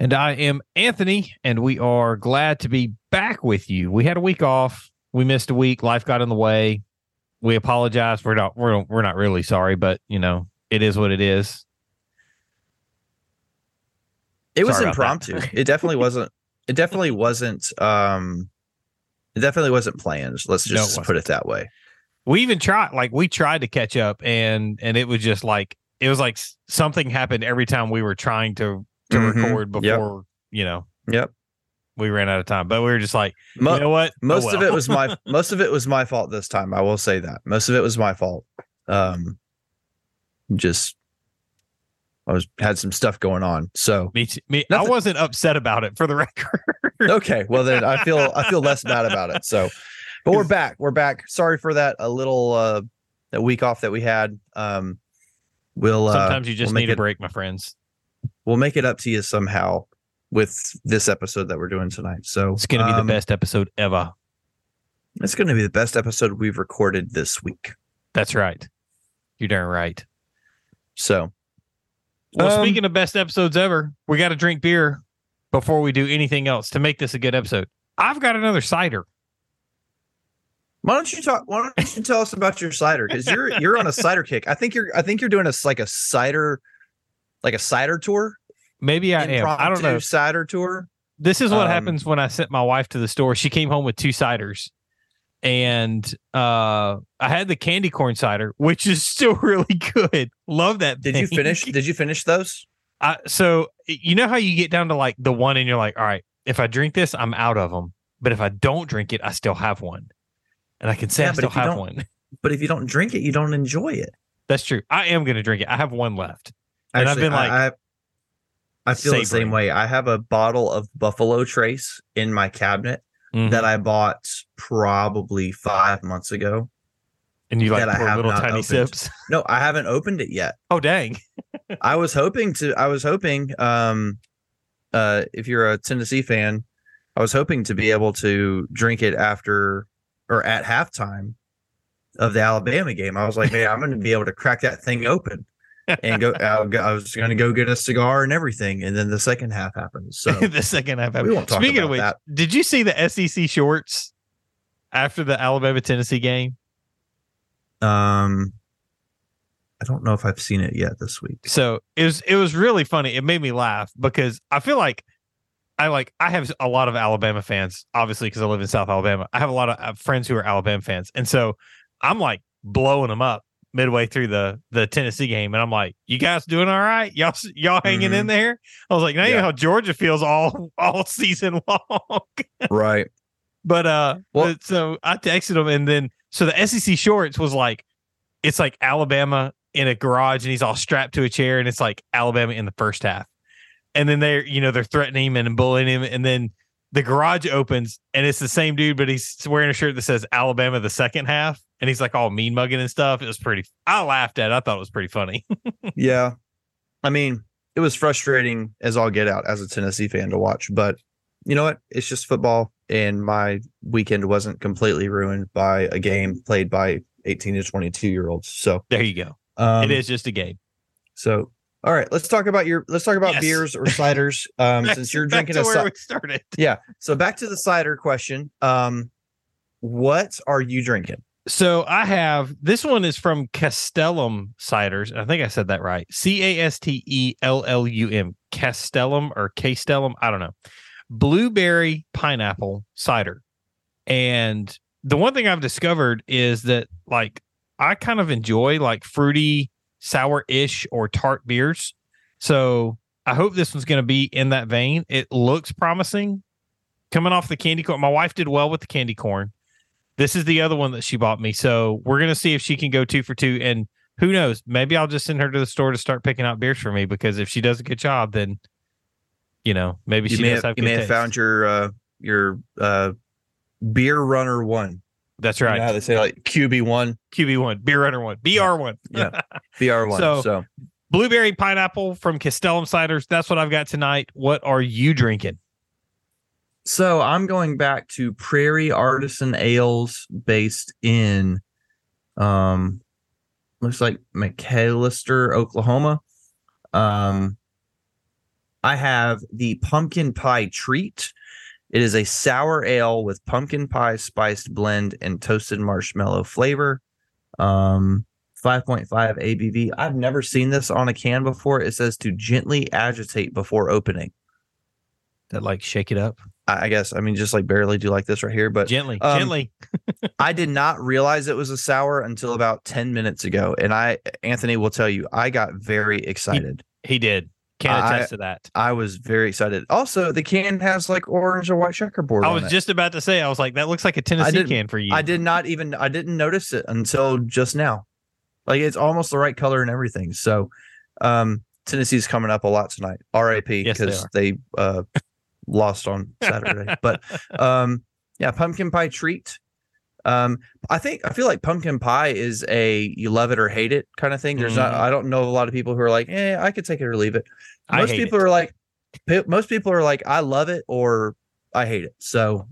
And I am Anthony, and we are glad to be back with you. We had a week off. We missed a week. Life got in the way. We apologize. We're not really sorry, but, you know, it is what it is. It was impromptu. It definitely wasn't planned. Let's just put it that way. We even tried to catch up, and it was just like, it was like something happened every time we were trying to record before, you know, we ran out of time, but we were just like, you know what? Most of it was my fault this time. I will say that most of it was my fault. I had some stuff going on. So I wasn't upset about it, for the record. Okay. Well then I feel less bad about it. So. But we're back. Sorry for that that week off that we had. Sometimes you just need a break, my friends. We'll make it up to you somehow with this episode that we're doing tonight. So it's going to be the best episode ever. It's going to be the best episode we've recorded this week. That's right. You're darn right. So, speaking of best episodes ever, we got to drink beer before we do anything else to make this a good episode. I've got another cider. Why don't you tell us about your cider? Because you're on a cider kick. I think you're doing a cider tour. Maybe I am. I don't know. Cider tour. This is what happens when I sent my wife to the store. She came home with two ciders, and I had the candy corn cider, which is still really good. Love that. Did you finish those? So you know how you get down to like the one, and you're like, all right, if I drink this, I'm out of them. But if I don't drink it, I still have one. And I can say I still have one. But if you don't drink it, you don't enjoy it. That's true. I am going to drink it. I have one left. And I've been like... I feel the same way. I have a bottle of Buffalo Trace in my cabinet that I bought probably 5 months ago. And you like pour little tiny sips? No, I haven't opened it yet. Oh, dang. I was hoping, if you're a Tennessee fan, I was hoping to be able to drink it after... or at halftime of the Alabama game. I was like, man, I'm going to be able to crack that thing open and go. I was going to go get a cigar and everything. And then the second half happened. So We won't talk Speaking about of which, that. Did you see the SEC shorts after the Alabama-Tennessee game? I don't know if I've seen it yet this week. So it was really funny. It made me laugh because I feel like. I have a lot of Alabama fans, obviously, because I live in South Alabama. I have a lot of friends who are Alabama fans. And so I'm like blowing them up midway through the Tennessee game. And I'm like, you guys doing all right? Y'all hanging in there? I was like, now you know how Georgia feels all season long. Right. But so I texted them. And then so the SEC shorts was like, it's like Alabama in a garage and he's all strapped to a chair. And it's like Alabama in the first half. And then they're threatening him and bullying him. And then the garage opens and it's the same dude, but he's wearing a shirt that says Alabama the second half. And he's like all mean mugging and stuff. It was pretty, I laughed at it. I thought it was pretty funny. Yeah. I mean, it was frustrating as all get out as a Tennessee fan to watch, but you know what? It's just football. And my weekend wasn't completely ruined by a game played by 18 to 22 year olds. So there you go. It is just a game. So, all right, let's talk about beers or ciders. Since you're drinking a cider, we started. Yeah. So back to the cider question. What are you drinking? So I have this one is from Castellum Ciders. I think I said that right. Castellum. Castellum or Castellum. I don't know. Blueberry Pineapple Cider. And the one thing I've discovered is that, like, I kind of enjoy like fruity, sour-ish or tart beers. So I hope this one's going to be in that vein. It looks promising. Coming off the candy corn. My wife did well with the candy corn. This is the other one that she bought me. So we're going to see if she can go 2 for 2. And who knows? Maybe I'll just send her to the store to start picking out beers for me, because if she does a good job, then, you know, maybe she does have good taste. You may have found your beer runner one. That's right. You know how they say, like, QB1, beer runner one, BR1. Yeah. BR1. So blueberry pineapple from Castellum Ciders. That's what I've got tonight. What are you drinking? So I'm going back to Prairie Artisan Ales, based in, looks like McAllister, Oklahoma. I have the Pumpkin Pie Treat. It is a sour ale with pumpkin pie spiced blend and toasted marshmallow flavor. 5.5 ABV. I've never seen this on a can before. It says to gently agitate before opening. That, like, shake it up? I guess. I mean, just like barely do like this right here, but gently. I did not realize it was a sour until about 10 minutes ago. And Anthony will tell you, I got very excited. He did. Can't attest to that. I was very excited. Also, the can has like orange or white checkerboard. I was just about to say, I was like, that looks like a Tennessee can for you. I didn't notice it until just now. Like, it's almost the right color and everything. So, Tennessee's coming up a lot tonight. RIP, because they lost on Saturday. But yeah, pumpkin pie treat. I feel like pumpkin pie is a you love it or hate it kind of thing. I don't know a lot of people who are like, I could take it or leave it. Most people are like, I love it or I hate it. So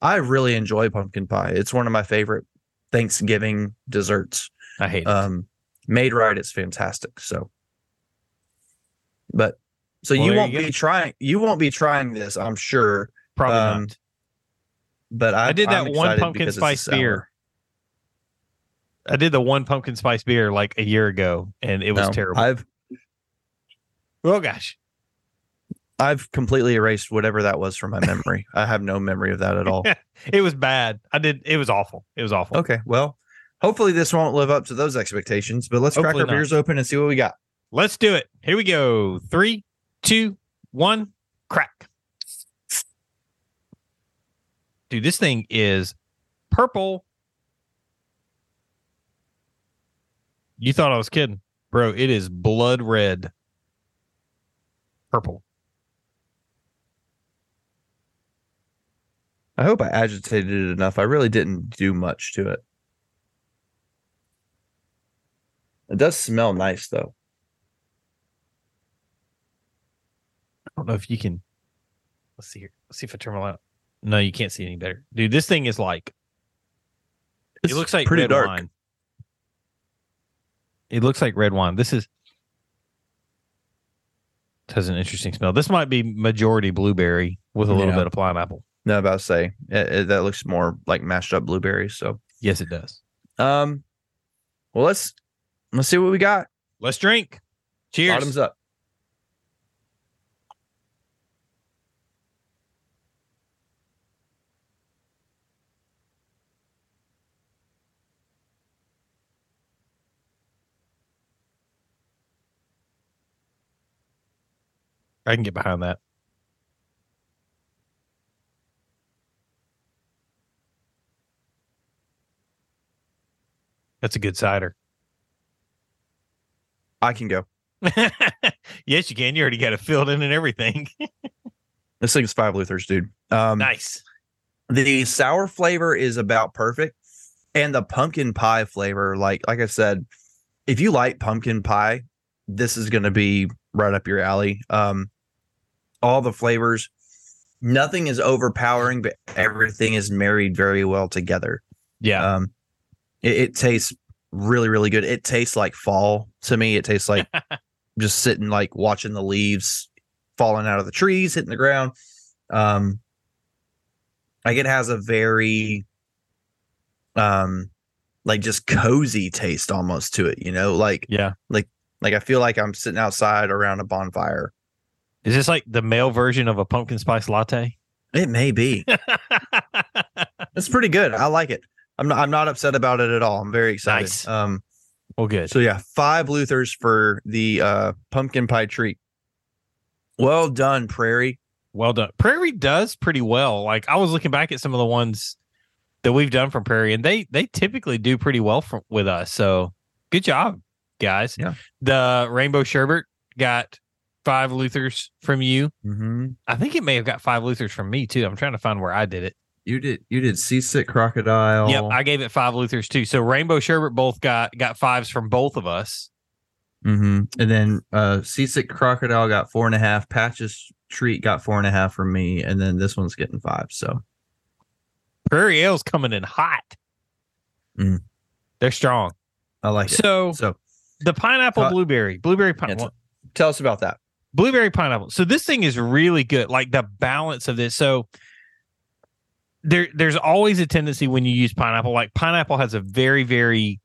I really enjoy pumpkin pie. It's one of my favorite Thanksgiving desserts. I hate it. Made right, it's fantastic. You won't be trying this, I'm sure. Probably not. But I did that one pumpkin spice beer. I did the one pumpkin spice beer like a year ago, and it was terrible. Oh gosh, I've completely erased whatever that was from my memory. I have no memory of that at all. It was bad. It was awful. Okay, well, hopefully this won't live up to those expectations. But let's crack our beers open and see what we got. Let's do it. Here we go. 3, 2, 1, crack. Dude, this thing is purple. You thought I was kidding. Bro, it is blood red. Purple. I hope I agitated it enough. I really didn't do much to it. It does smell nice, though. I don't know if you can... Let's see here. Let's see if I turn my light up. No, you can't see any better. Dude, this thing is like... It looks like red wine. It looks like red wine. It has an interesting smell. This might be majority blueberry with a little bit of pineapple. No, about to say. That looks more like mashed up blueberries. So yes, it does. Well, let's see what we got. Let's drink. Cheers. Bottoms up. I can get behind that. That's a good cider. I can go. Yes, you can. You already got it filled in and everything. This thing's 5 Luthers, dude. Nice. The sour flavor is about perfect. And the pumpkin pie flavor, like I said, if you like pumpkin pie, this is going to be right up your alley. All the flavors, nothing is overpowering, but everything is married very well together. It tastes really, really good. It tastes like fall to me. It tastes like just sitting, like watching the leaves falling out of the trees, hitting the ground. Like, it has a very like just cozy taste almost to it, you know? Like I feel like I'm sitting outside around a bonfire. Is this like the male version of a pumpkin spice latte? It may be. It's pretty good. I like it. I'm not upset about it at all. I'm very excited. Nice. Well, good. So yeah, 5 Luthers for the pumpkin pie treat. Well done, Prairie. Well done. Prairie does pretty well. Like, I was looking back at some of the ones that we've done from Prairie, and they typically do pretty well with us. So good job, guys. Yeah. The Rainbow Sherbet got 5 Luthers from you. Mm-hmm. I think it may have got 5 Luthers from me too. I'm trying to find where I did it. You did Seasick Crocodile. Yep, I gave it 5 Luthers too. So Rainbow Sherbet both got 5s from both of us. Mm-hmm. And then Seasick Crocodile got 4.5. Patches Treat got 4.5 from me, and then this one's getting 5. So Prairie Ale's coming in hot. Mm. They're strong. I like it. So the pineapple blueberry pineapple. Yeah, tell us about that. Blueberry pineapple. So this thing is really good. Like, the balance of this. So there's always a tendency when you use pineapple, like, pineapple has a very, very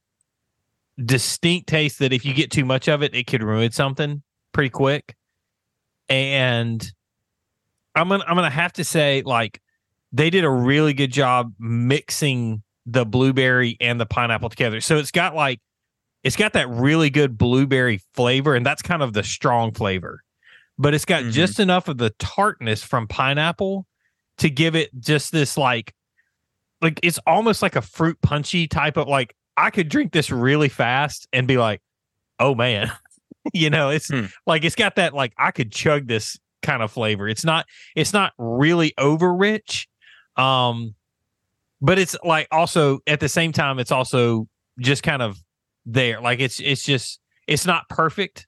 distinct taste that if you get too much of it, it could ruin something pretty quick. And I'm gonna have to say, like, they did a really good job mixing the blueberry and the pineapple together. So it's got that really good blueberry flavor, and that's kind of the strong flavor. But it's got just enough of the tartness from pineapple to give it just this like it's almost like a fruit punchy type of, like, I could drink this really fast and be like, oh man, you know, it's like, it's got that, like, I could chug this kind of flavor. It's not really over rich. But it's like, also at the same time, it's also just kind of there. Like, it's just, it's not perfect.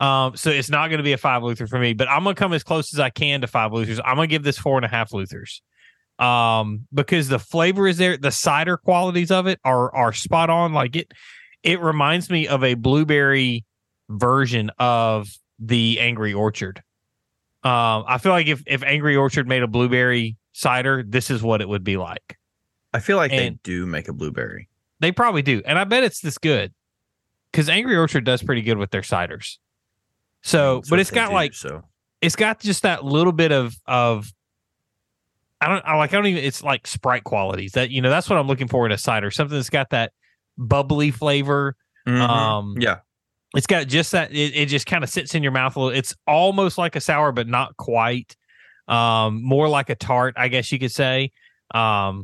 So it's not going to be a 5 Luther for me, but I'm going to come as close as I can to 5 Luthers. I'm going to give this 4.5 Luthers. Because the flavor is there. The cider qualities of it are spot on. Like, it reminds me of a blueberry version of the Angry Orchard. I feel like if Angry Orchard made a blueberry cider, this is what it would be like. I feel like they do make a blueberry. They probably do. And I bet it's this good, because Angry Orchard does pretty good with their ciders. So, but it's got just that little bit of, it's like Sprite qualities that, you know, that's what I'm looking for in a cider. Something that's got that bubbly flavor. Mm-hmm. Yeah. It's got just that, it just kind of sits in your mouth a little. It's almost like a sour, but not quite. More like a tart, I guess you could say. But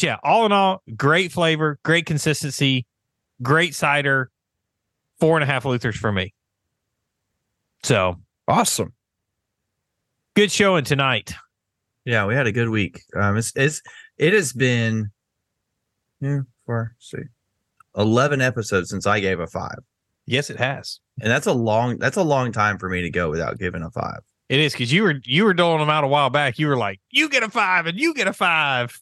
yeah, all in all, great flavor, great consistency, great cider. 4.5 Luthers for me. So awesome. Good showing tonight. Yeah, we had a good week. It has been 11 episodes since I gave a 5. Yes, it has. And that's a long time for me to go without giving a 5. It is, because you were doling them out a while back. You were like, you get a 5 and you get a 5.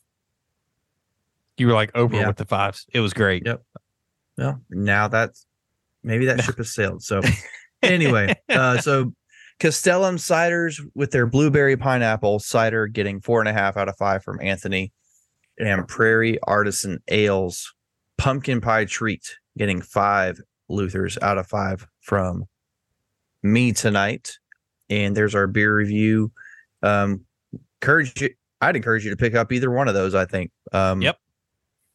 You were like Oprah with the 5s. It was great. Yep. Well, now maybe that ship has sailed. So anyway, so Castellum Ciders with their blueberry pineapple cider getting 4.5 out of 5 from Anthony, and Prairie Artisan Ales Pumpkin Pie Treat getting 5 Luthers out of 5 from me tonight. And there's our beer review. I'd encourage you to pick up either one of those, I think. Yep,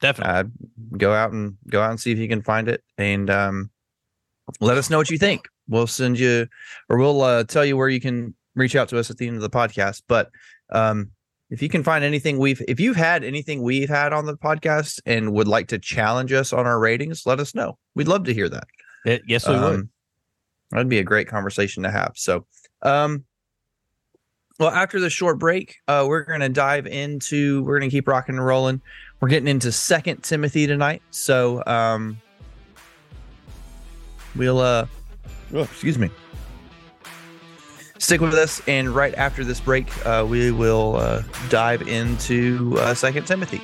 definitely. Go out and see if you can find it, and let us know what you think. We'll send you, or we'll tell you where you can reach out to us at the end of the podcast. But if you can find anything if you've had anything we've had on the podcast and would like to challenge us on our ratings, let us know. We'd love to hear that. Yes, we would. That'd be a great conversation to have. So, after this short break, we're going to keep rocking and rolling. We're getting into 2 Timothy tonight. So, stick with us. And right after this break, we will dive into 2 Timothy.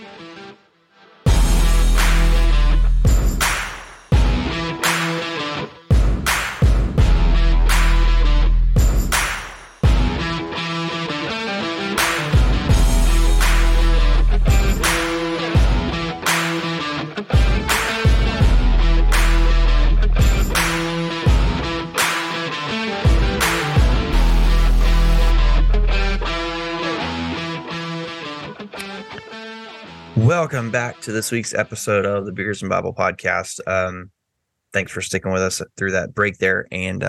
Welcome back to this week's episode of the Beers and Bible Podcast. Thanks for sticking with us through that break there. And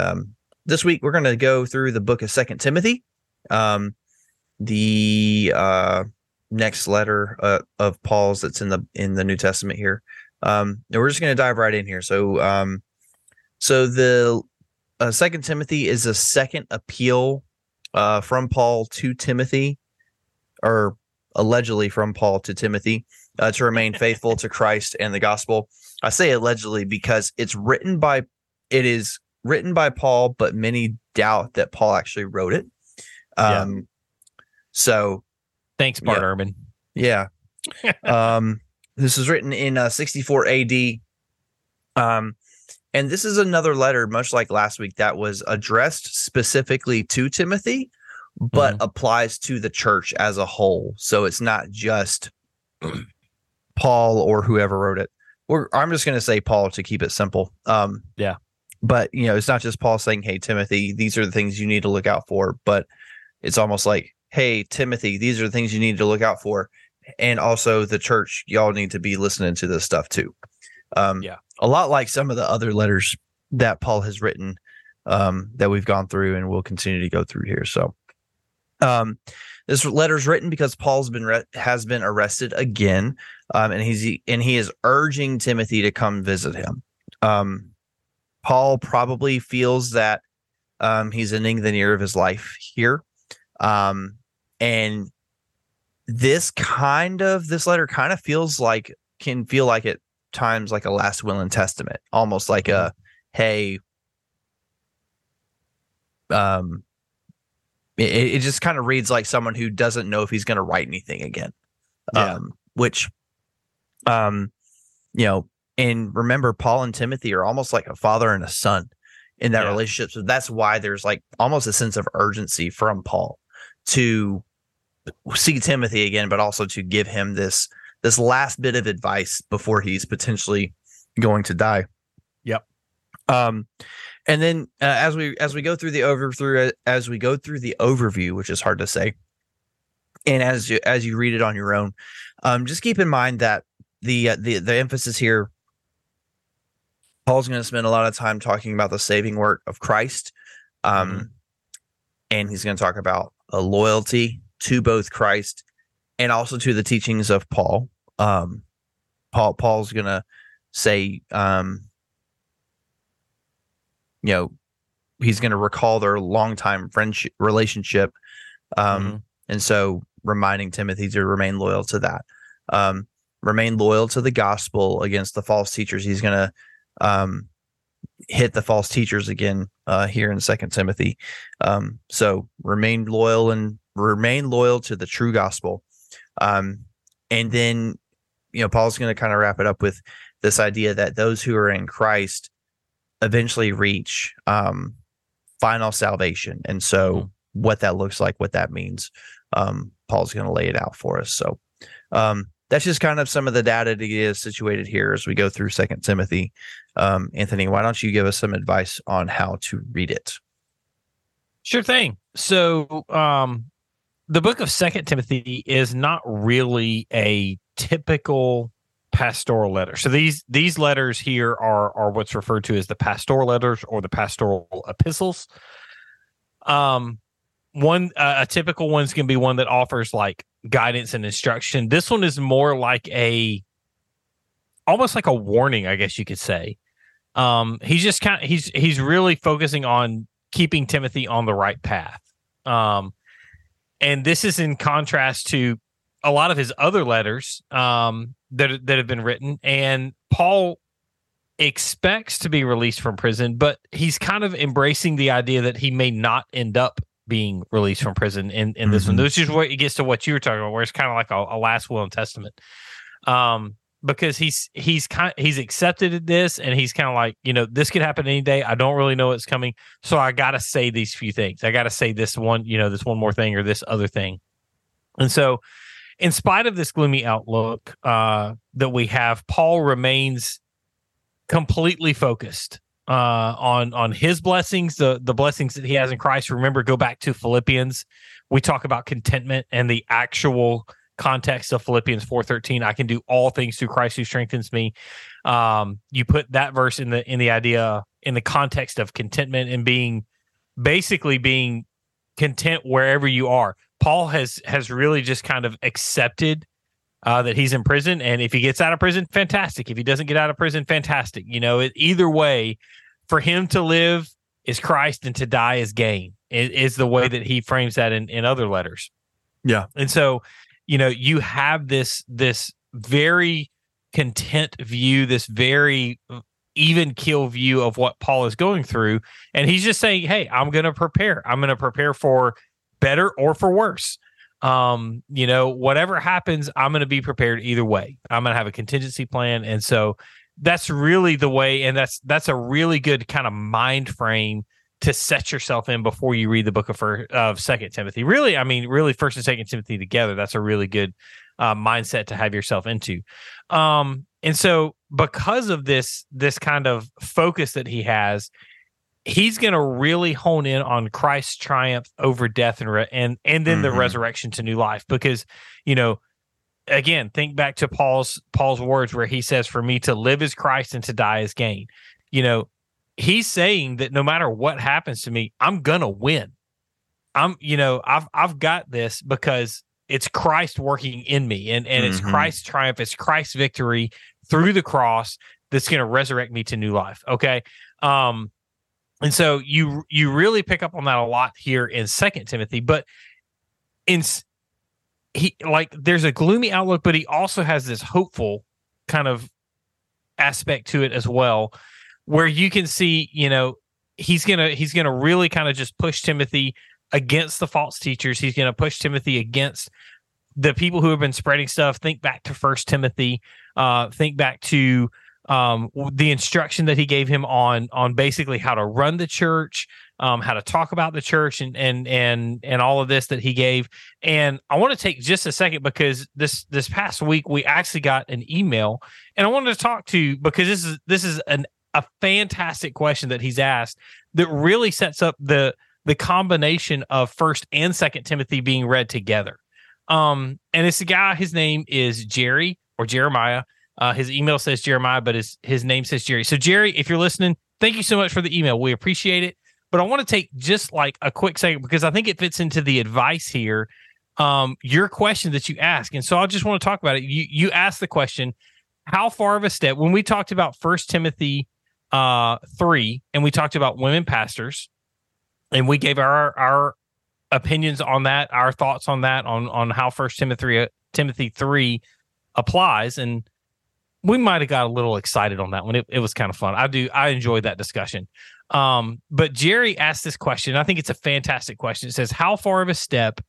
this week we're going to go through the book of 2 Timothy, the next letter of Paul's that's in the New Testament here. And we're just going to dive right in here. So the 2 Timothy is a second appeal from Paul to Timothy, or allegedly from Paul to Timothy, to remain faithful to Christ and the gospel. I say allegedly because it is written by Paul, but many doubt that Paul actually wrote it. So thanks, Bart Ehrman. Yeah. This was written in 64 AD. And this is another letter, much like last week, that was addressed specifically to Timothy, but applies to the church as a whole. So it's not just Paul or whoever wrote it. I'm just going to say Paul to keep it simple. But, it's not just Paul saying, hey, Timothy, these are the things you need to look out for. But it's almost like, hey, Timothy, these are the things you need to look out for. And also the church, y'all need to be listening to this stuff, too. A lot like some of the other letters that Paul has written that we've gone through and will continue to go through here. So this letter's written because Paul's has been arrested again, and he is urging Timothy to come visit him. Paul probably feels that he's ending the year of his life here, and this letter feels like it. Times like a last will and testament, almost like a hey. It just kind of reads like someone who doesn't know if he's going to write anything again. And remember, Paul and Timothy are almost like a father and a son in that relationship. So that's why there's like almost a sense of urgency from Paul to see Timothy again, but also to give him this last bit of advice before he's potentially going to die. Yep. And then as we go through the overview, which is hard to say, and as you read it on your own, just keep in mind that the emphasis here, Paul's going to spend a lot of time talking about the saving work of Christ, and he's going to talk about a loyalty to both Christ and also to the teachings of Paul. Paul's going to say, he's going to recall their longtime friendship relationship, and so reminding Timothy to remain loyal to that, remain loyal to the gospel against the false teachers. He's going to hit the false teachers again here in 2 Timothy. So remain loyal and remain loyal to the true gospel. And then, Paul's going to kind of wrap it up with this idea that those who are in Christ eventually reach final salvation. And so what that looks like, what that means, Paul's going to lay it out for us. So that's just kind of some of the data that is situated here as we go through 2 Timothy. Anthony, why don't you give us some advice on how to read it? Sure thing. So the book of 2 Timothy is not really a typical pastoral letter. So these letters here are what's referred to as the pastoral letters or the pastoral epistles. A typical one's going to be one that offers like guidance and instruction. This one is more like almost like a warning, I guess you could say. He's really focusing on keeping Timothy on the right path. And this is in contrast to a lot of his other letters that have been written. And Paul expects to be released from prison, but he's kind of embracing the idea that he may not end up being released from prison in this one. This is where it gets to what you were talking about, where it's kind of like a last will and testament, because he's accepted this, and he's kind of like, this could happen any day. I don't really know what's coming, so I gotta say these few things. I gotta say this one, this one more thing or this other thing. And so, in spite of this gloomy outlook that we have, Paul remains completely focused on his blessings, the blessings that he has in Christ. Remember, go back to Philippians. We talk about contentment and the actual context of Philippians 4:13, I can do all things through Christ who strengthens me. You put that verse in the idea, in the context of contentment and being content wherever you are. Paul has really just kind of accepted that he's in prison, and if he gets out of prison, fantastic. If he doesn't get out of prison, fantastic. You know, either way, for him to live is Christ and to die is gain. Is the way that he frames that in other letters. Yeah. And so, you know, you have this very content view, this very even keel view of what Paul is going through. And he's just saying, hey, I'm going to prepare. I'm going to prepare for better or for worse. You know, whatever happens, I'm going to be prepared either way. I'm going to have a contingency plan. And so that's really the way. And that's a really good kind of mind frame to set yourself in before you read the book of 2 Timothy. Really, I mean, really 1 and 2 Timothy together, that's a really good mindset to have yourself into. And so because of this kind of focus that he has, he's going to really hone in on Christ's triumph over death and then the resurrection to new life. Because, you know, again, think back to Paul's words where he says, for me to live is Christ and to die is gain. You know, he's saying that no matter what happens to me, I'm going to win. I've got this because it's Christ working in me, and it's Christ's triumph, it's Christ's victory through the cross that's going to resurrect me to new life. Okay. And so you really pick up on that a lot here in 2 Timothy, but there's a gloomy outlook, but he also has this hopeful kind of aspect to it as well, where you can see, you know, he's gonna really kind of just push Timothy against the false teachers. He's gonna push Timothy against the people who have been spreading stuff. Think back to 1 Timothy. Think back to the instruction that he gave him on basically how to run the church, how to talk about the church, and all of this that he gave. And I want to take just a second because this past week we actually got an email, and I wanted to talk to, because this is a fantastic question that he's asked that really sets up the combination of 1st and 2nd Timothy being read together. And it's a guy, his name is Jerry or Jeremiah. His email says Jeremiah, but his name says Jerry. So Jerry, if you're listening, thank you so much for the email. We appreciate it. But I want to take just like a quick second because I think it fits into the advice here, your question that you ask. And so I just want to talk about it. You asked the question, how far of a step, when we talked about 1 Timothy 3, and we talked about women pastors, and we gave our opinions on that, our thoughts on that, on how 1 Timothy 3 applies, and we might have got a little excited on that one. It was kind of fun. I enjoyed that discussion. But Jerry asked this question, and I think it's a fantastic question. It says, how far of a step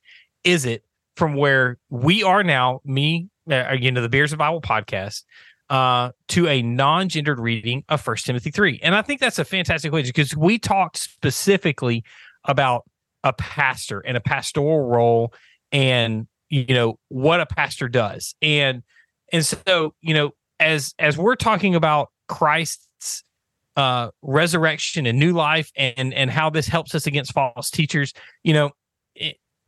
is it from where we are now, me, you know, the Beers and Bible podcast, to a non-gendered reading of 1 Timothy 3. And I think that's a fantastic question because we talked specifically about a pastor and a pastoral role and, you know, what a pastor does. And so, you know, as we're talking about Christ's resurrection and new life and how this helps us against false teachers, you know,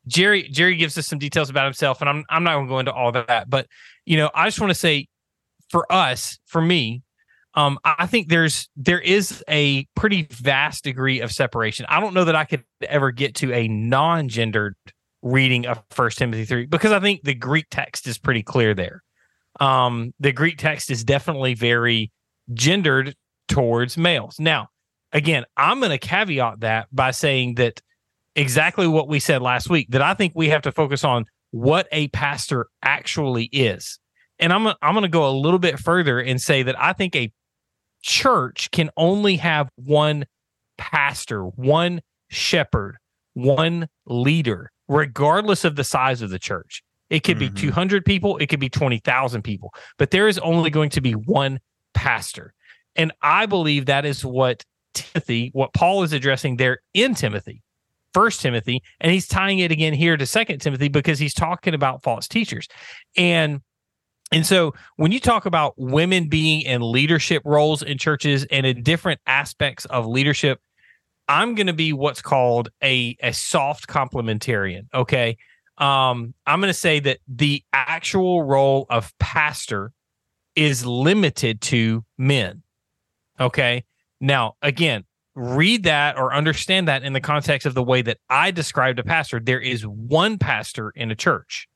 Jerry gives us some details about himself, and I'm not going to go into all of that, but, you know, I just want to say, for me, I think there is a pretty vast degree of separation. I don't know that I could ever get to a non-gendered reading of 1 Timothy 3 because I think the Greek text is pretty clear there. The Greek text is definitely very gendered towards males. Now, again, I'm going to caveat that by saying that exactly what we said last week, that I think we have to focus on what a pastor actually is. And I'm going to go a little bit further and say that I think a church can only have one pastor, one shepherd, one leader, regardless of the size of the church. It could be 200 people. It could be 20,000 people. But there is only going to be one pastor. And I believe that is what Paul is addressing there in Timothy. 1 Timothy, and he's tying it again here to 2 Timothy because he's talking about false teachers. And so when you talk about women being in leadership roles in churches and in different aspects of leadership, I'm going to be what's called a soft complementarian, okay? I'm going to say that the actual role of pastor is limited to men. Okay. Now, again, read that or understand that in the context of the way that I described a pastor. There is one pastor in a church.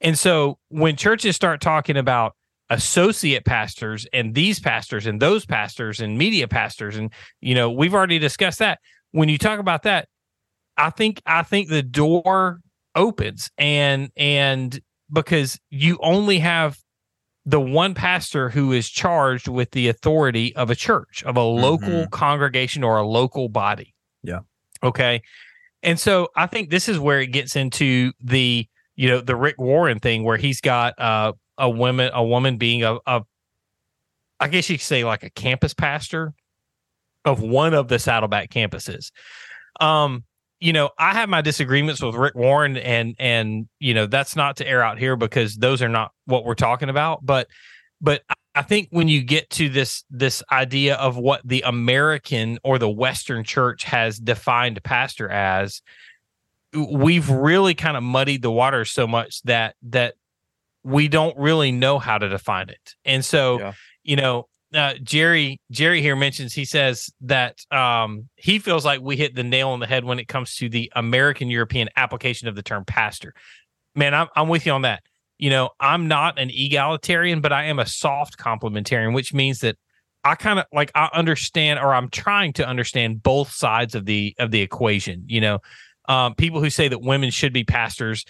And so when churches start talking about associate pastors and these pastors and those pastors and media pastors, and, you know, we've already discussed that. When you talk about that, I think the door opens, and because you only have the one pastor who is charged with the authority of a church, of a local congregation or a local body. Yeah. Okay. And so I think this is where it gets into the, you know, the Rick Warren thing, where he's got a woman being a I guess you could say like a campus pastor of one of the Saddleback campuses. You know, I have my disagreements with Rick Warren, and you know, that's not to air out here because those are not what we're talking about. But I think when you get to this idea of what the American or the Western church has defined pastor as, we've really kind of muddied the water so much that we don't really know how to define it. And so, you know, Jerry here mentions, he says that he feels like we hit the nail on the head when it comes to the American-European application of the term pastor. Man, I'm with you on that. You know, I'm not an egalitarian, but I am a soft complementarian, which means that I kind of like, I understand, or I'm trying to understand both sides of the equation. You know, people who say that women should be pastors,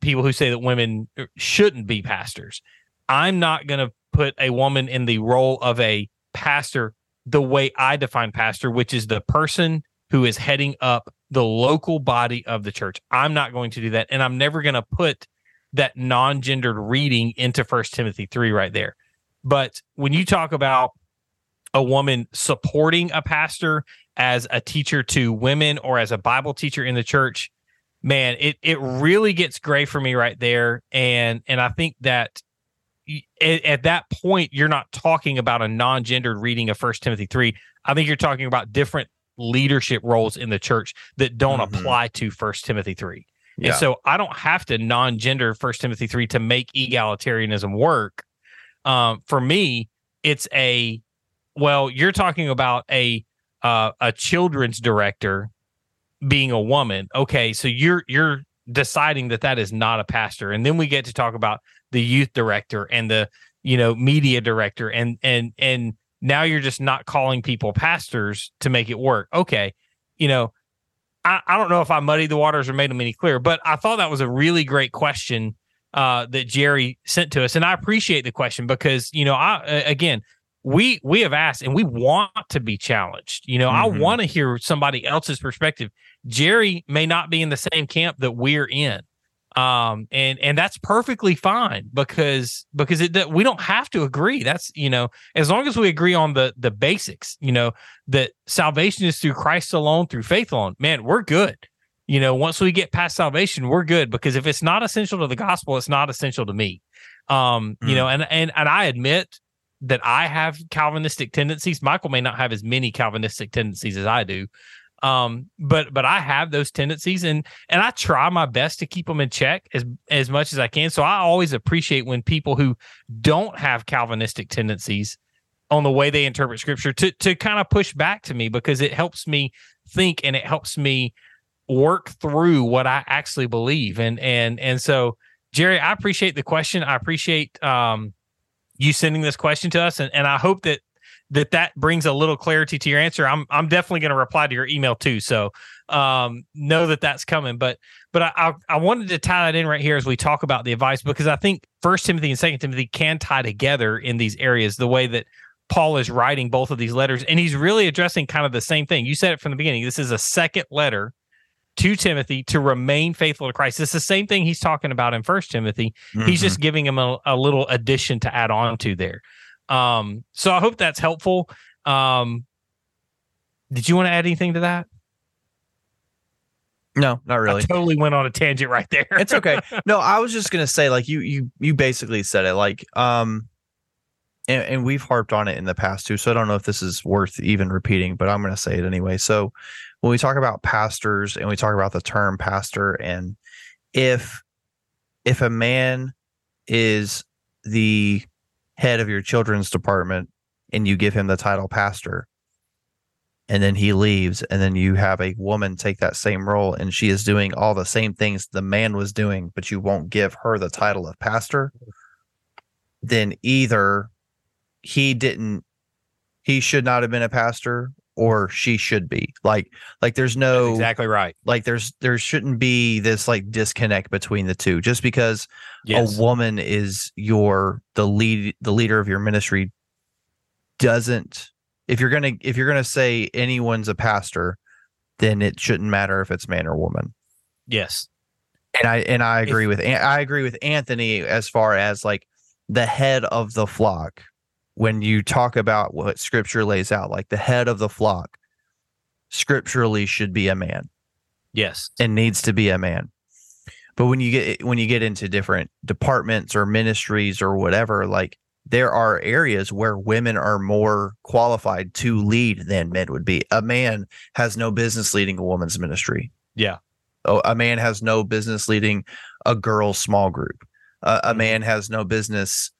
people who say that women shouldn't be pastors. I'm not going to put a woman in the role of a pastor the way I define pastor, which is the person who is heading up the local body of the church. I'm not going to do that. And I'm never going to put that non-gendered reading into 1 Timothy 3 right there. But when you talk about a woman supporting a pastor as a teacher to women or as a Bible teacher in the church, man, it really gets gray for me right there. And I think that at that point, you're not talking about a non-gendered reading of 1 Timothy 3. I think you're talking about different leadership roles in the church that don't apply to 1 Timothy 3. Yeah. And so I don't have to non-gender 1 Timothy 3 to make egalitarianism work. For me, it's you're talking about a children's director being a woman. Okay, so you're deciding that is not a pastor. And then we get to talk about the youth director and the, you know, media director, and now you're just not calling people pastors to make it work. Okay. You know, I don't know if I muddied the waters or made them any clearer, but I thought that was a really great question that Jerry sent to us. And I appreciate the question because, you know, we have asked and we want to be challenged. You know, I want to hear somebody else's perspective. Jerry may not be in the same camp that we're in. And that's perfectly fine because we don't have to agree. That's, you know, as long as we agree on the basics, you know, that salvation is through Christ alone, through faith alone, man, we're good. You know, once we get past salvation, we're good, because if it's not essential to the gospel, it's not essential to me. You know, and I admit that I have Calvinistic tendencies. Michael may not have as many Calvinistic tendencies as I do. But I have those tendencies, and I try my best to keep them in check as much as I can. So I always appreciate when people who don't have Calvinistic tendencies on the way they interpret scripture to kind of push back to me, because it helps me think and it helps me work through what I actually believe. And so, Jerry, I appreciate the question. I appreciate you sending this question to us, and I hope that brings a little clarity to your answer. I'm definitely going to reply to your email too. So know that's coming. But I wanted to tie that in right here as we talk about the advice, because I think 1 Timothy and 2 Timothy can tie together in these areas, the way that Paul is writing both of these letters. And he's really addressing kind of the same thing. You said it from the beginning. This is a second letter to Timothy to remain faithful to Christ. It's the same thing he's talking about in 1 Timothy. He's just giving him a little addition to add on to there. So I hope that's helpful. Did you want to add anything to that? No, not really. I totally went on a tangent right there. It's okay. No, I was just going to say, like, you basically said it, like, and we've harped on it in the past too. So I don't know if this is worth even repeating, but I'm going to say it anyway. So when we talk about pastors and we talk about the term pastor and if a man is the head of your children's department and you give him the title pastor, and then he leaves, and then you have a woman take that same role, and she is doing all the same things the man was doing, but you won't give her the title of pastor, then either he should not have been a pastor, or she should be. Like there's no— That's exactly right. Like there shouldn't be this like disconnect between the two. Just because a woman is the leader of your ministry doesn't— if you're gonna say anyone's a pastor, then it shouldn't matter if it's man or woman. Yes. And I agree with Anthony as far as like the head of the flock. When you talk about what Scripture lays out, like the head of the flock scripturally should be a man. Yes. And needs to be a man. But when you get into different departments or ministries or whatever, like there are areas where women are more qualified to lead than men would be. A man has no business leading a woman's ministry. Yeah. A man has no business leading a girl's small group. A man has no business,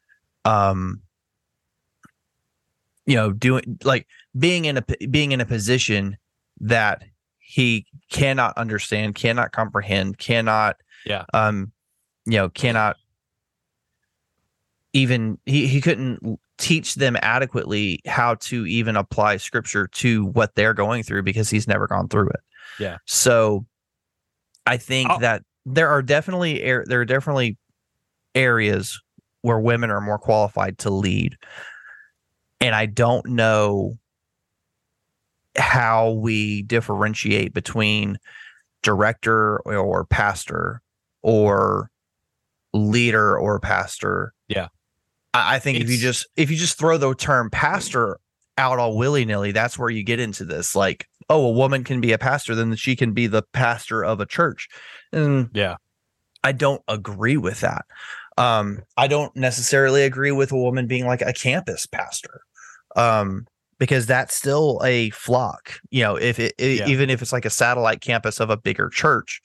doing like being in a position that he cannot understand, cannot comprehend, cannot even— he couldn't teach them adequately how to even apply Scripture to what they're going through because he's never gone through it. Yeah. So I think that there are definitely areas where women are more qualified to lead. And I don't know how we differentiate between director or pastor or leader or pastor. Yeah. I think if you just throw the term pastor out all willy-nilly, that's where you get into this. Like, oh, a woman can be a pastor, then she can be the pastor of a church. And yeah, I don't agree with that. I don't necessarily agree with a woman being like a campus pastor, because that's still a flock. Even if it's like a satellite campus of a bigger church,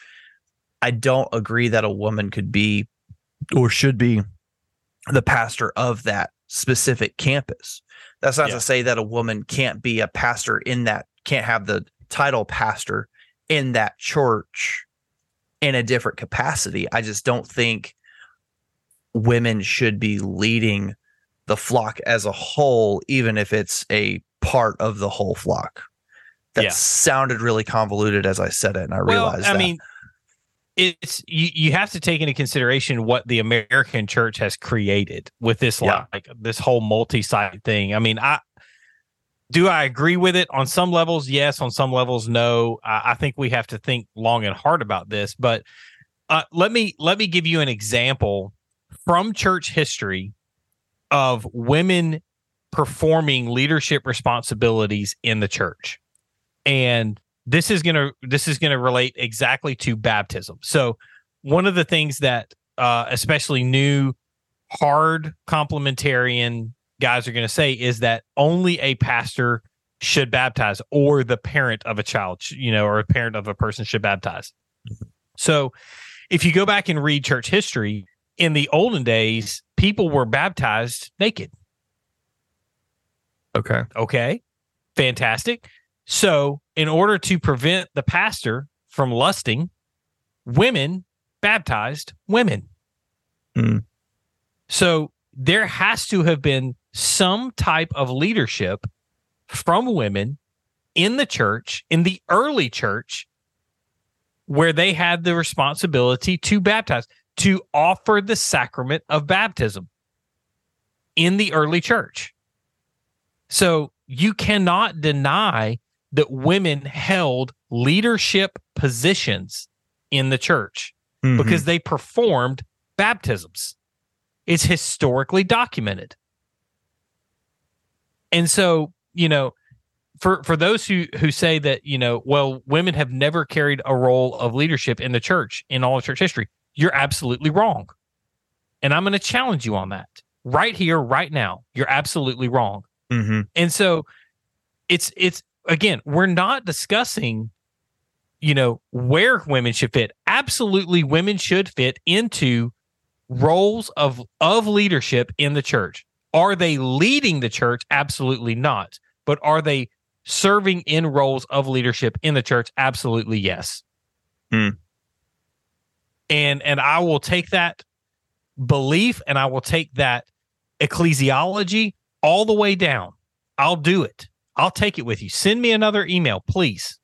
I don't agree that a woman could be or should be the pastor of that specific campus. That's not to say that a woman can't be a pastor can't have the title pastor in that church in a different capacity. I just don't think women should be leading the flock as a whole, even if it's a part of the whole flock. That sounded really convoluted as I said it, and I realized that. I mean, it's— you have to take into consideration what the American church has created with this, like this whole multi-site thing. I mean, I agree with it on some levels. Yes. On some levels, no. I think we have to think long and hard about this, but let me give you an example from church history of women performing leadership responsibilities in the church. And this is going to relate exactly to baptism. So one of the things that especially new hard complementarian guys are going to say is that only a pastor should baptize, or the parent of a child, or a parent of a person should baptize. So if you go back and read church history, in the olden days, people were baptized naked. Okay. Fantastic. So in order to prevent the pastor from lusting, women baptized women. Mm. So there has to have been some type of leadership from women in the church, in the early church, where they had the responsibility to baptize, to offer the sacrament of baptism in the early church. So you cannot deny that women held leadership positions in the church because they performed baptisms. It's historically documented. And so, for those who say that, women have never carried a role of leadership in the church, in all of church history, you're absolutely wrong. And I'm going to challenge you on that right here, right now. You're absolutely wrong. Mm-hmm. And so it's again, we're not discussing, where women should fit. absolutely women should fit into roles of leadership in the church. Are they leading the church? Absolutely not. But are they serving in roles of leadership in the church? Absolutely yes. Mm. And I will take that belief and I will take that ecclesiology all the way down. I'll do it. I'll take it with you. Send me another email, please.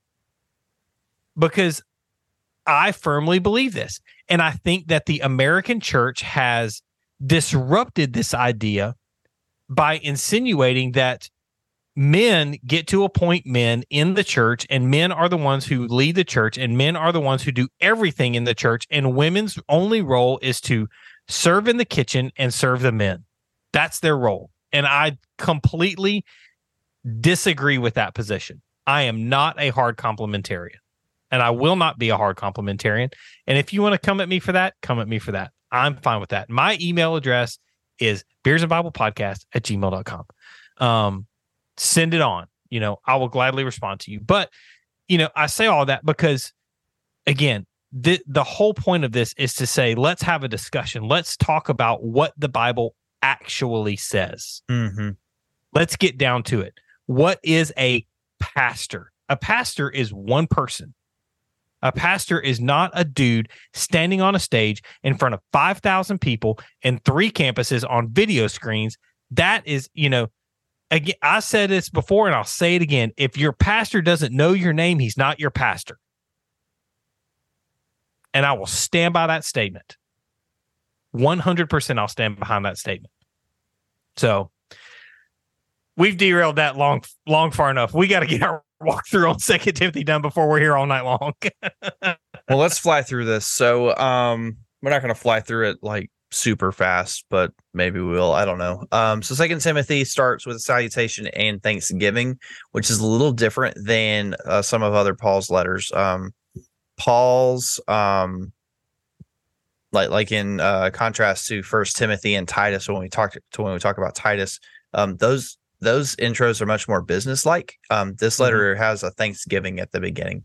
Because I firmly believe this. And I think that the American church has disrupted this idea by insinuating that men get to appoint men in the church, and men are the ones who lead the church, and men are the ones who do everything in the church, and women's only role is to serve in the kitchen and serve the men. That's their role. And I completely disagree with that position. I am not a hard complementarian. And I will not be a hard complementarian. And if you want to come at me for that, come at me for that. I'm fine with that. My email address is beersandbiblepodcast@gmail.com. Send it on. You know, I will gladly respond to you. But, you know, I say all that because, again, the whole point of this is to say, let's have a discussion. Let's talk about what the Bible actually says. Mm-hmm. Let's get down to it. What is a pastor? A pastor is one person. A pastor is not a dude standing on a stage in front of 5,000 people and 3 campuses on video screens. That is, you know, again, I said this before and I'll say it again. If your pastor doesn't know your name, he's not your pastor. And I will stand by that statement. 100% I'll stand behind that statement. So we've derailed that long far enough. We got to get our walkthrough on 2 Timothy done before we're here all night long. Well, let's fly through this. So we're not going to fly through it like super fast, but maybe we will. I don't know. So 2 Timothy starts with a salutation and thanksgiving, which is a little different than some of other Paul's letters. Paul's, like in contrast to 1 Timothy and Titus, when we talk about Titus, those intros are much more business-like. This letter has a thanksgiving at the beginning.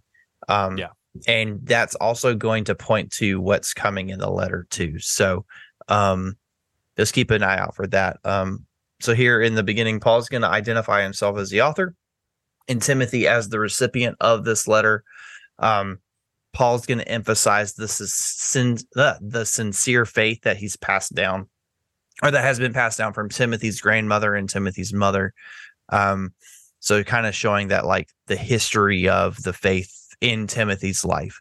And that's also going to point to what's coming in the letter too. So just keep an eye out for that. So here in the beginning, Paul's going to identify himself as the author and Timothy as the recipient of this letter. Paul's going to emphasize the sincere faith that he's passed down, or that has been passed down from Timothy's grandmother and Timothy's mother. So kind of showing that like the history of the faith in Timothy's life,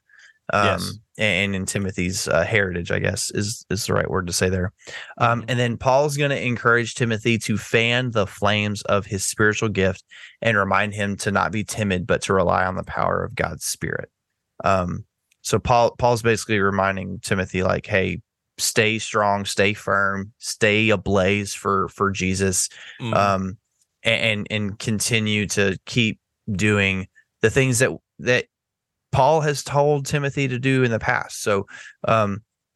and in Timothy's heritage, I guess is the right word to say there. And then Paul's going to encourage Timothy to fan the flames of his spiritual gift and remind him to not be timid, but to rely on the power of God's Spirit. So Paul's basically reminding Timothy like, hey, stay strong, stay firm, stay ablaze for Jesus, and continue to keep doing the things that Paul has told Timothy to do in the past. So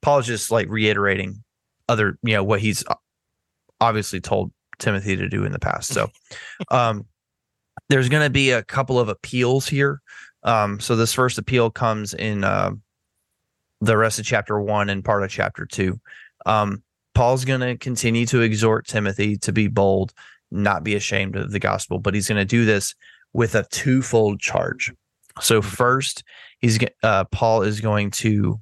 Paul's just like reiterating what he's obviously told Timothy to do in the past. So there's going to be a couple of appeals here. So this first appeal comes in the rest of chapter 1 and part of chapter 2. Paul's going to continue to exhort Timothy to be bold, not be ashamed of the gospel, but he's going to do this with a twofold charge. So first, Paul is going to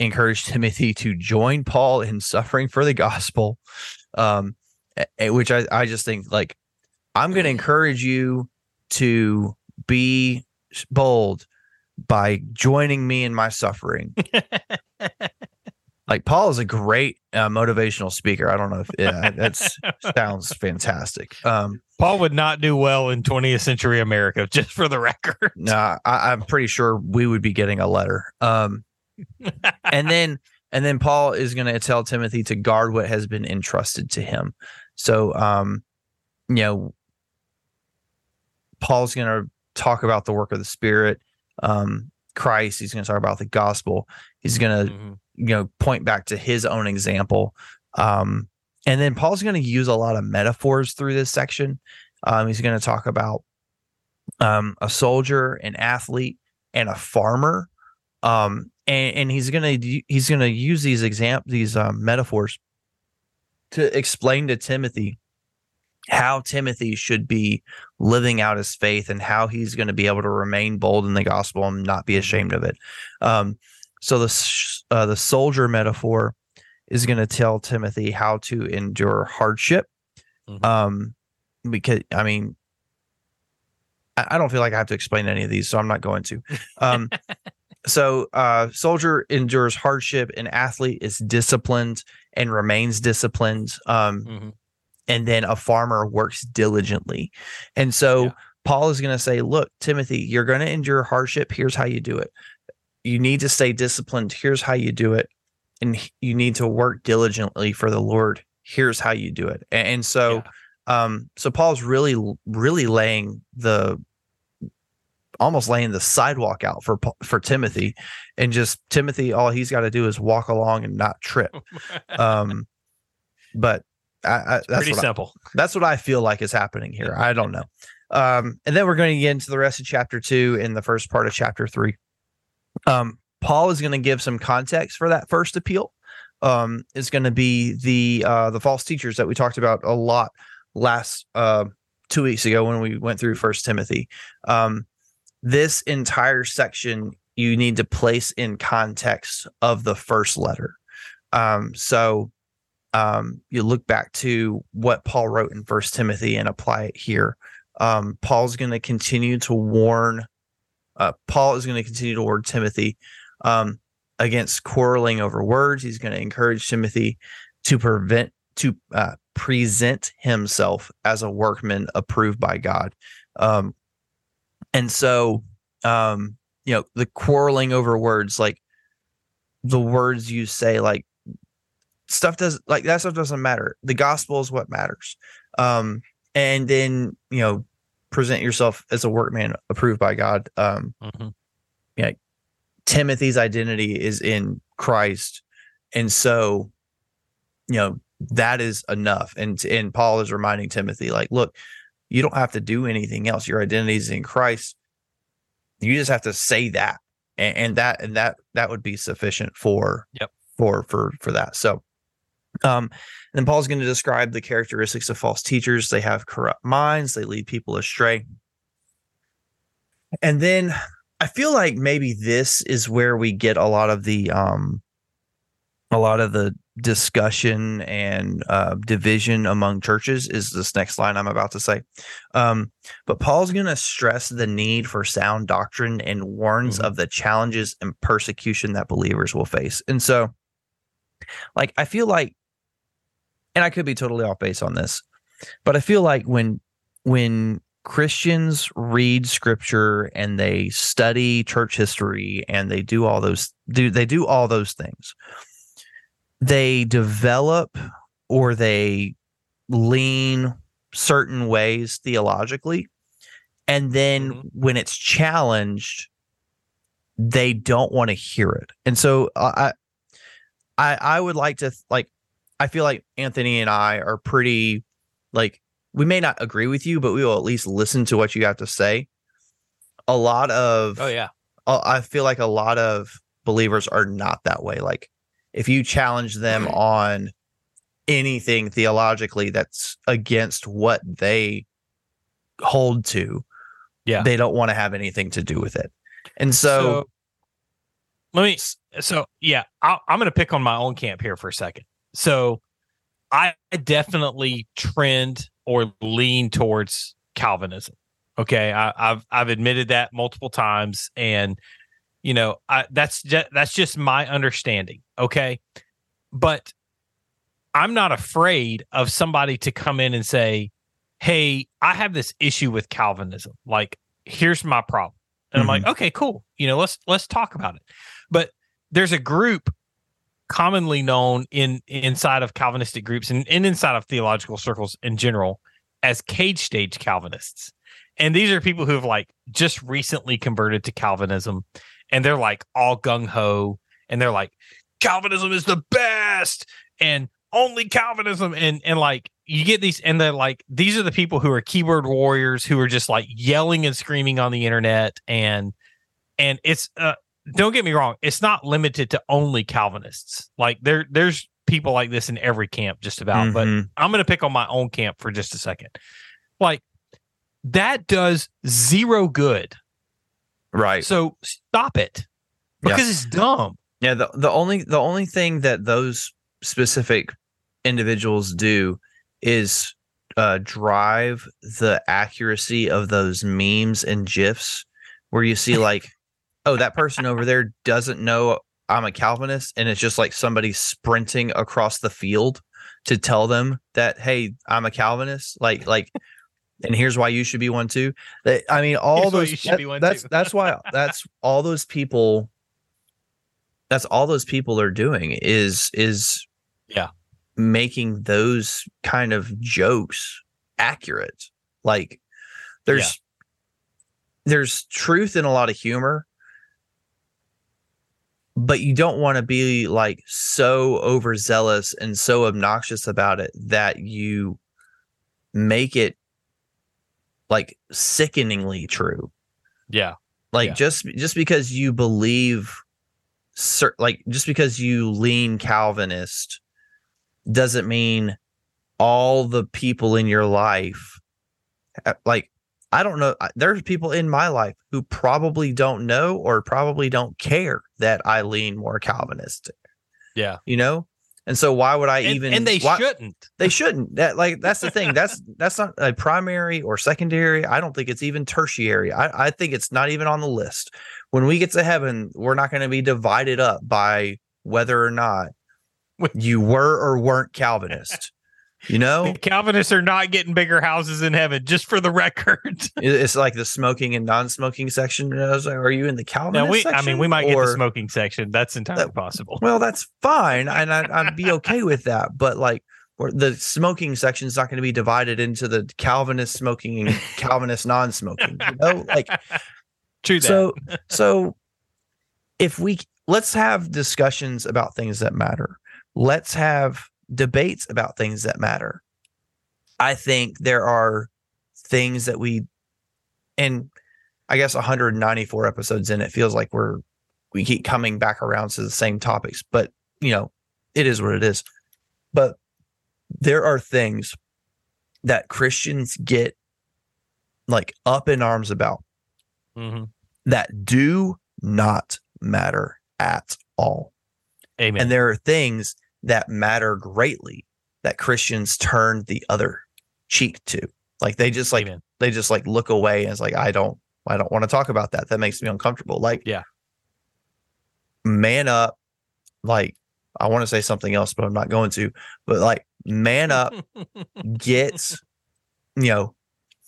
encourage Timothy to join Paul in suffering for the gospel, which I just think like, I'm going to encourage you to be bold by joining me in my suffering. Like Paul is a great motivational speaker. I don't know if that sounds fantastic. Paul would not do well in 20th century America, just for the record. Nah, I'm pretty sure we would be getting a letter. And then Paul is going to tell Timothy to guard what has been entrusted to him. So, Paul's going to talk about the work of the Spirit, Christ. He's going to talk about the gospel. He's going to, point back to his own example. And then Paul's going to use a lot of metaphors through this section. He's going to talk about a soldier, an athlete, and a farmer. and he's gonna use these metaphors to explain to Timothy how Timothy should be living out his faith and how he's going to be able to remain bold in the gospel and not be ashamed of it. So the soldier metaphor is going to tell Timothy how to endure hardship. Mm-hmm. Because I mean, I don't feel like I have to explain any of these, so I'm not going to. So soldier endures hardship, an athlete is disciplined and remains disciplined. Mm-hmm. And then a farmer works diligently. And so Paul is going to say, look, Timothy, you're going to endure hardship. Here's how you do it. You need to stay disciplined. Here's how you do it. And you need to work diligently for the Lord. Here's how you do it. And so, so Paul's really laying the sidewalk out for Timothy, and just Timothy, all he's got to do is walk along and not trip. But that's what I feel like is happening here. I don't know. And then we're going to get into the rest of chapter 2 and the first part of chapter 3. Paul is going to give some context for that first appeal. It's going to be the false teachers that we talked about a lot last 2 weeks ago when we went through 1 Timothy. This entire section you need to place in context of the first letter. You look back to what Paul wrote in 1 Timothy and apply it here. Paul's going to continue to warn. Paul is going to continue to warn Timothy against quarreling over words. He's going to encourage Timothy to present himself as a workman approved by God. The quarreling over words, like the words you say, like, stuff doesn't matter. The gospel is what matters. And then, present yourself as a workman approved by God. Timothy's identity is in Christ. And so, that is enough. And Paul is reminding Timothy, like, look, you don't have to do anything else. Your identity is in Christ. You just have to say that. And that would be sufficient for that. So, then Paul's going to describe the characteristics of false teachers. They have corrupt minds. They lead people astray. And then I feel like maybe this is where we get a lot of the discussion and division among churches, is this next line I'm about to say. But Paul's going to stress the need for sound doctrine and warns of the challenges and persecution that believers will face. And so, like, I feel like, and I could be totally off base on this, but I feel like when Christians read scripture and they study church history and they do all those things, they develop or they lean certain ways theologically, and then when it's challenged, they don't want to hear it. And so I would like to, like, I feel like Anthony and I are pretty, like, we may not agree with you, but we will at least listen to what you have to say. I feel like a lot of believers are not that way. Like, if you challenge them on anything theologically that's against what they hold to, they don't want to have anything to do with it. And so I'm going to pick on my own camp here for a second. So I definitely trend or lean towards Calvinism. Okay. I've admitted that multiple times, and that's just my understanding. Okay. But I'm not afraid of somebody to come in and say, hey, I have this issue with Calvinism. Like, here's my problem. And I'm like, okay, cool. Let's talk about it. But there's a group commonly known inside of Calvinistic groups and inside of theological circles in general as cage stage Calvinists. And these are people who have, like, just recently converted to Calvinism, and they're, like, all gung-ho, and they're like, Calvinism is the best and only Calvinism. And like, you get these, and they're like, these are the people who are keyboard warriors who are just, like, yelling and screaming on the internet. And it's don't get me wrong, it's not limited to only Calvinists. Like there's people like this in every camp just about, mm-hmm. but I'm going to pick on my own camp for just a second. Like that does zero good. Right. So stop it because it's dumb. Yeah. The only thing that those specific individuals do is drive the accuracy of those memes and GIFs where you see like, oh, that person over there doesn't know I'm a Calvinist, and it's just like somebody sprinting across the field to tell them that, hey, I'm a Calvinist, like, and here's why you should be one too. I mean, all those that's all those people are doing is making those kind of jokes accurate. Like there's truth in a lot of humor, but you don't want to be like so overzealous and so obnoxious about it that you make it like sickeningly true. Yeah. Like just because you believe, like just because you lean Calvinist doesn't mean all the people in your life, like, I don't know. There's people in my life who probably don't know or probably don't care that I lean more Calvinist. Yeah. You know? And so why would I even... And they shouldn't. They shouldn't. That's the thing. That's not a primary or secondary. I don't think it's even tertiary. I think it's not even on the list. When we get to heaven, we're not going to be divided up by whether or not you were or weren't Calvinist. You know, Calvinists are not getting bigger houses in heaven, just for the record. It's like the smoking and non-smoking section. Are you in the Calvinist section? I mean, we might get the smoking section. That's entirely possible. Well, that's fine. And I'd be okay with that. But like the smoking section is not going to be divided into the Calvinist smoking and Calvinist non-smoking. You know, like true. So if let's have discussions about things that matter. Let's have debates about things that matter. I think there are things that and I guess 194 episodes in, it feels like we keep coming back around to the same topics, but you know, it is what it is. But there are things that Christians get like up in arms about mm-hmm. that do not matter at all. Amen. And there are things that matter greatly that Christians turn the other cheek to. Like they just look away and it's like, I don't want to talk about that. That makes me uncomfortable. Like, yeah, man up. Like, I want to say something else, but I'm not going to, but like man up,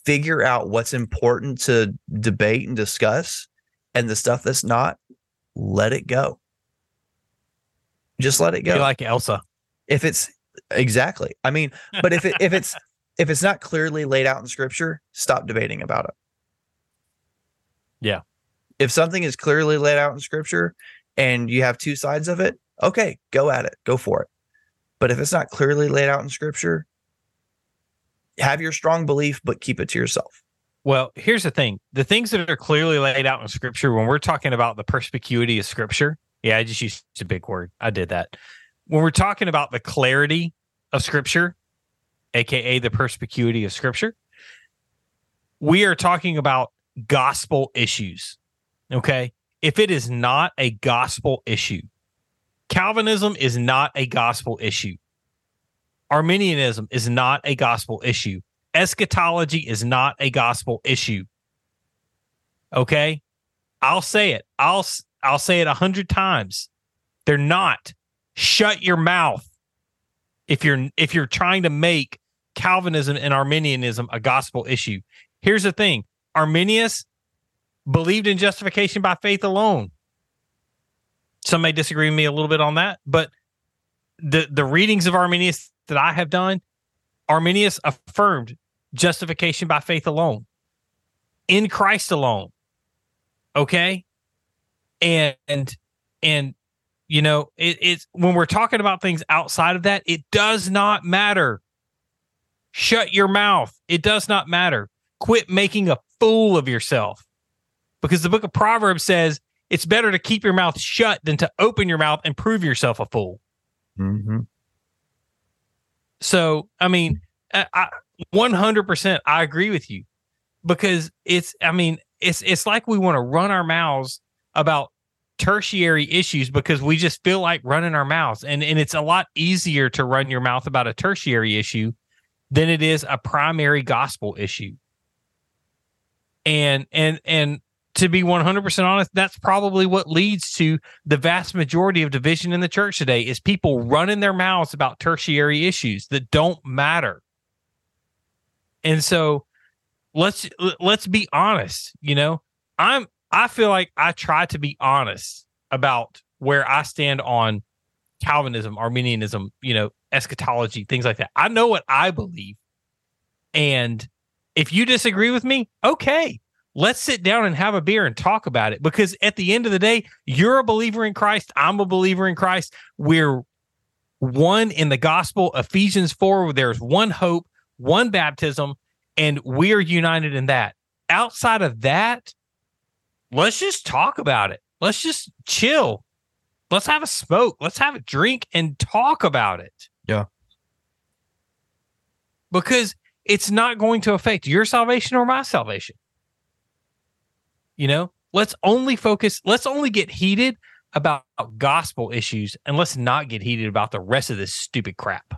figure out what's important to debate and discuss, and the stuff that's not, let it go. Just let it go. You like Elsa. If it's exactly, I mean, but if it's not clearly laid out in scripture, stop debating about it. Yeah. If something is clearly laid out in scripture and you have two sides of it, okay, go at it, go for it. But if it's not clearly laid out in scripture, have your strong belief, but keep it to yourself. Well, here's the thing. The things that are clearly laid out in scripture, when we're talking about the perspicuity of scripture, yeah, I just used a big word. I did that. When we're talking about the clarity of Scripture, aka the perspicuity of Scripture, we are talking about gospel issues. Okay? If it is not a gospel issue, Calvinism is not a gospel issue. Arminianism is not a gospel issue. Eschatology is not a gospel issue. Okay? I'll say it. I'll say it 100 times. They're not. Shut your mouth if you're trying to make Calvinism and Arminianism a gospel issue. Here's the thing. Arminius believed in justification by faith alone. Some may disagree with me a little bit on that, but the readings of Arminius that I have done, Arminius affirmed justification by faith alone, in Christ alone. Okay? And it's when we're talking about things outside of that, it does not matter. Shut your mouth. It does not matter. Quit making a fool of yourself, because the book of Proverbs says, It's better to keep your mouth shut than to open your mouth and prove yourself a fool. Mm-hmm. So, I mean, I 100% I agree with you, because it's like we want to run our mouths about tertiary issues because we just feel like running our mouths. And it's a lot easier to run your mouth about a tertiary issue than it is a primary gospel issue. And to be 100% honest, that's probably what leads to the vast majority of division in the church today, is people running their mouths about tertiary issues that don't matter. And so let's be honest. You know, I feel like I try to be honest about where I stand on Calvinism, Arminianism, you know, eschatology, things like that. I know what I believe. And if you disagree with me, okay, let's sit down and have a beer and talk about it. Because at the end of the day, you're a believer in Christ. I'm a believer in Christ. We're one in the gospel, Ephesians 4, there's one hope, one baptism, and we're united in that. Outside of that, let's just talk about it. Let's just chill. Let's have a smoke. Let's have a drink and talk about it. Yeah. Because it's not going to affect your salvation or my salvation. You know, let's only focus. Let's only get heated about gospel issues, and let's not get heated about the rest of this stupid crap.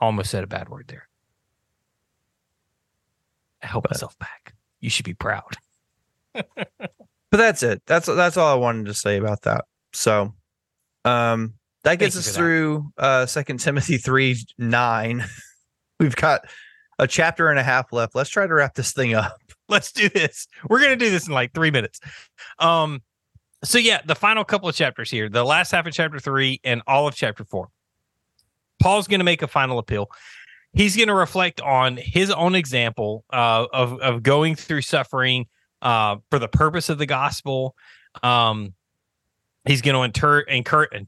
Almost said a bad word there. I held myself back. You should be proud. But that's it. That's all I wanted to say about that. So that gets us through 2 Timothy 3:9. We've got a chapter and a half left. Let's try to wrap this thing up. Let's do this. We're going to do this in like 3 minutes. So yeah, the final couple of chapters here, the last half of chapter 3 and all of chapter 4. Paul's going to make a final appeal. He's going to reflect on his own example of going through suffering for the purpose of the gospel. He's going to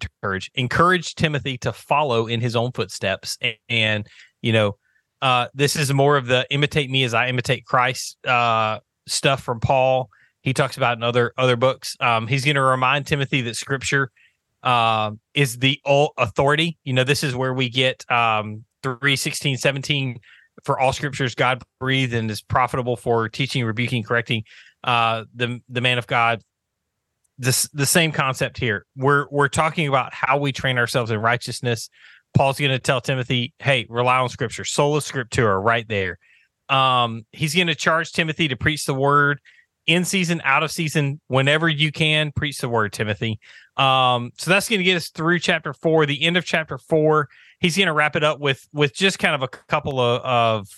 encourage Timothy to follow in his own footsteps. And you know, this is more of the imitate me as I imitate Christ stuff from Paul. He talks about in other books. He's going to remind Timothy that Scripture is the authority. You know, this is where we get 3:16-17, for all Scriptures God breathed and is profitable for teaching, rebuking, correcting the man of God. The same concept here. We're talking about how we train ourselves in righteousness. Paul's going to tell Timothy, hey, rely on Scripture. Sola Scriptura, right there. He's going to charge Timothy to preach the word in season, out of season, whenever you can. Preach the word, Timothy. So that's going to get us through chapter 4, the end of chapter 4. He's going to wrap it up with just kind of a couple of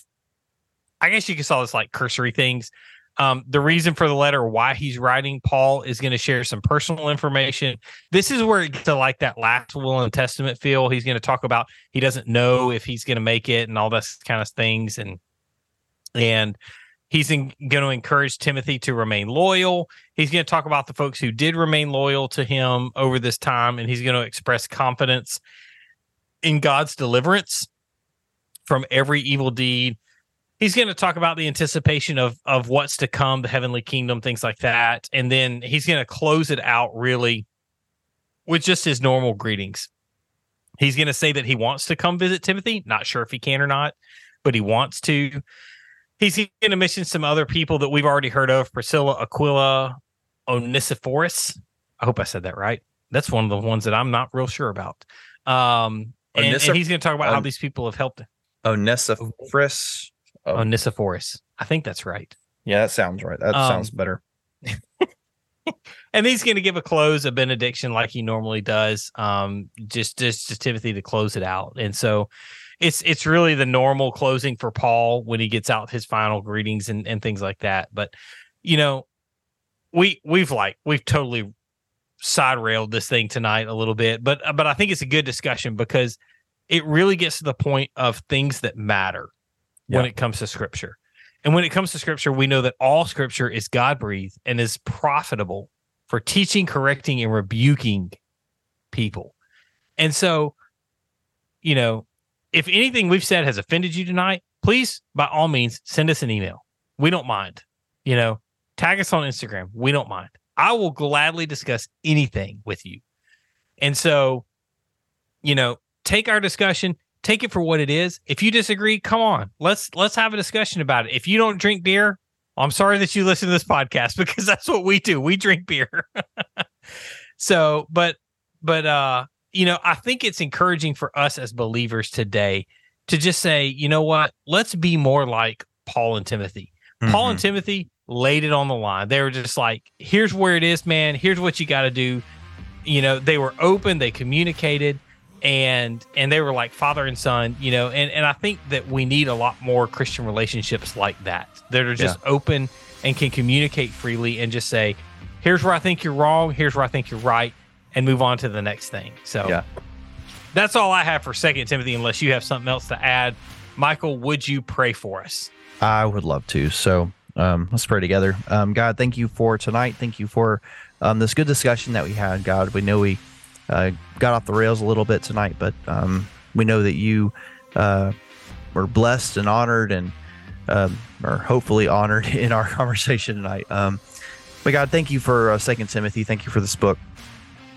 I guess you could call this like cursory things. The reason for the letter, why he's writing. Paul is going to share some personal information. This is where it gets to like that last will and testament feel. He's going to talk about he doesn't know if he's going to make it and all those kind of things. And he's going to encourage Timothy to remain loyal. He's going to talk about the folks who did remain loyal to him over this time. And he's going to express confidence in God's deliverance from every evil deed. He's going to talk about the anticipation of what's to come, the heavenly kingdom, things like that. And then he's going to close it out really with just his normal greetings. He's going to say that he wants to come visit Timothy. Not sure if he can or not, but he wants to. He's going to mention some other people that we've already heard of, Priscilla, Aquila, Onesiphorus. I hope I said that right. That's one of the ones that I'm not real sure about. And he's going to talk about how these people have helped. Onesiphorus. Onesiphorus. I think that's right. Yeah, that sounds right. That sounds better. And he's going to give a close, a benediction, like he normally does, just to Timothy to close it out. And so it's really the normal closing for Paul when he gets out his final greetings and things like that. But, you know, we've totally side-railed this thing tonight a little bit, but I think it's a good discussion because it really gets to the point of things that matter. When it comes to Scripture. And when it comes to Scripture, we know that all Scripture is God-breathed and is profitable for teaching, correcting, and rebuking people. And so, you know, if anything we've said has offended you tonight, please, by all means, send us an email. We don't mind. You know, tag us on Instagram. We don't mind. I will gladly discuss anything with you. And so, you know, take our discussion, take it for what it is. If you disagree, come on, let's have a discussion about it. If you don't drink beer, I'm sorry that you listen to this podcast, because that's what we do. We drink beer. So, but, you know, I think it's encouraging for us as believers today to just say, you know what, let's be more like Paul and Timothy. Mm-hmm. Paul and Timothy laid it on the line. They were just like, here's where it is, man. Here's what you got to do. You know, they were open, they communicated, and they were like father and son, you know, and I think that we need a lot more Christian relationships like that, that are just open and can communicate freely and just say, here's where I think you're wrong, here's where I think you're right, and move on to the next thing. So that's all I have for 2 Timothy, unless you have something else to add. Michael, would you pray for us? I would love to. So let's pray together. God, thank you for tonight. Thank you for this good discussion that we had, God. We know we got off the rails a little bit tonight, but we know that you were blessed and honored and are hopefully honored in our conversation tonight. But God, thank you for 2 Timothy. Thank you for this book.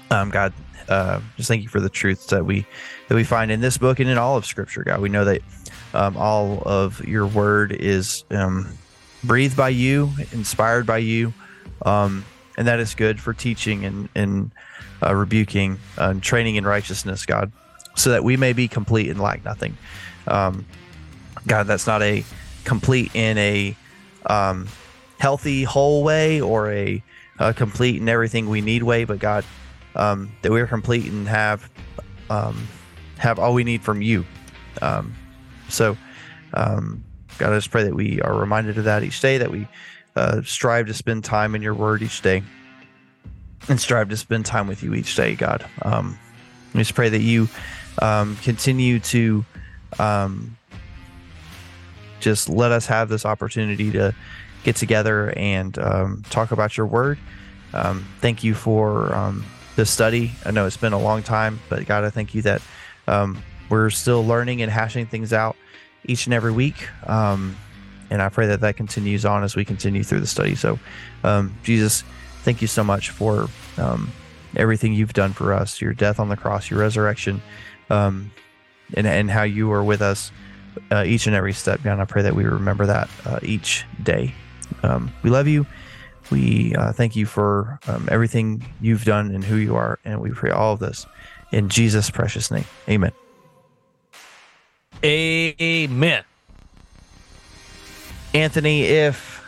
God, just thank you for the truths that we find in this book and in all of Scripture, God. We know that all of your word is breathed by you, inspired by you, and that is good for teaching and rebuking and training in righteousness, God, so that we may be complete and lack nothing. God, that's not a complete in a healthy, whole way or a complete in everything we need way, but God, that we are complete and have all we need from you. God, I just pray that we are reminded of that each day, that we strive to spend time in your word each day and strive to spend time with you each day, God. I just pray that you continue to just let us have this opportunity to get together and talk about your word. Thank you for this study. I know it's been a long time, but God, I thank you that we're still learning and hashing things out each and every week. And I pray that that continues on as we continue through the study. So, Jesus, thank you so much for everything you've done for us, your death on the cross, your resurrection, and how you are with us each and every step. God, I pray that we remember that each day. We love you. We thank you for everything you've done and who you are, and we pray all of this in Jesus' precious name. Amen. Amen. Anthony, if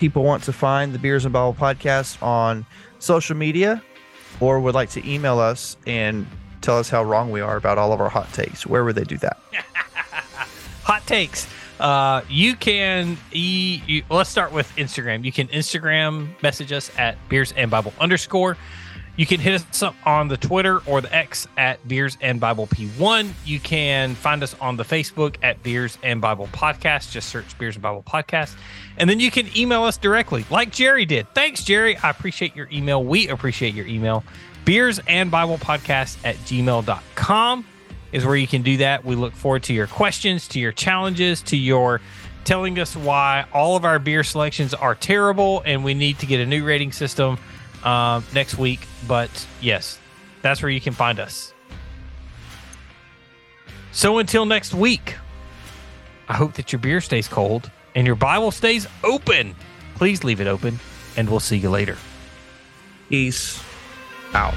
people want to find the Beers and Bible Podcast on social media or would like to email us and tell us how wrong we are about all of our hot takes, where would they do that? Hot takes. You can, let's start with Instagram. You can Instagram message us at beersandbible_. You can hit us up on the Twitter or the X at beersandbibleP1. You can find us on the Facebook at Beers and Bible Podcast. Just search Beers and Bible Podcast. And then you can email us directly like Jerry did. Thanks, Jerry. I appreciate your email. We appreciate your email. beersandbiblepodcast@gmail.com. is where you can do that. We look forward to your questions, to your challenges, to your telling us why all of our beer selections are terrible and we need to get a new rating system next week. But yes, that's where you can find us. So until next week, I hope that your beer stays cold and your Bible stays open. Please leave it open, and we'll see you later. Peace out.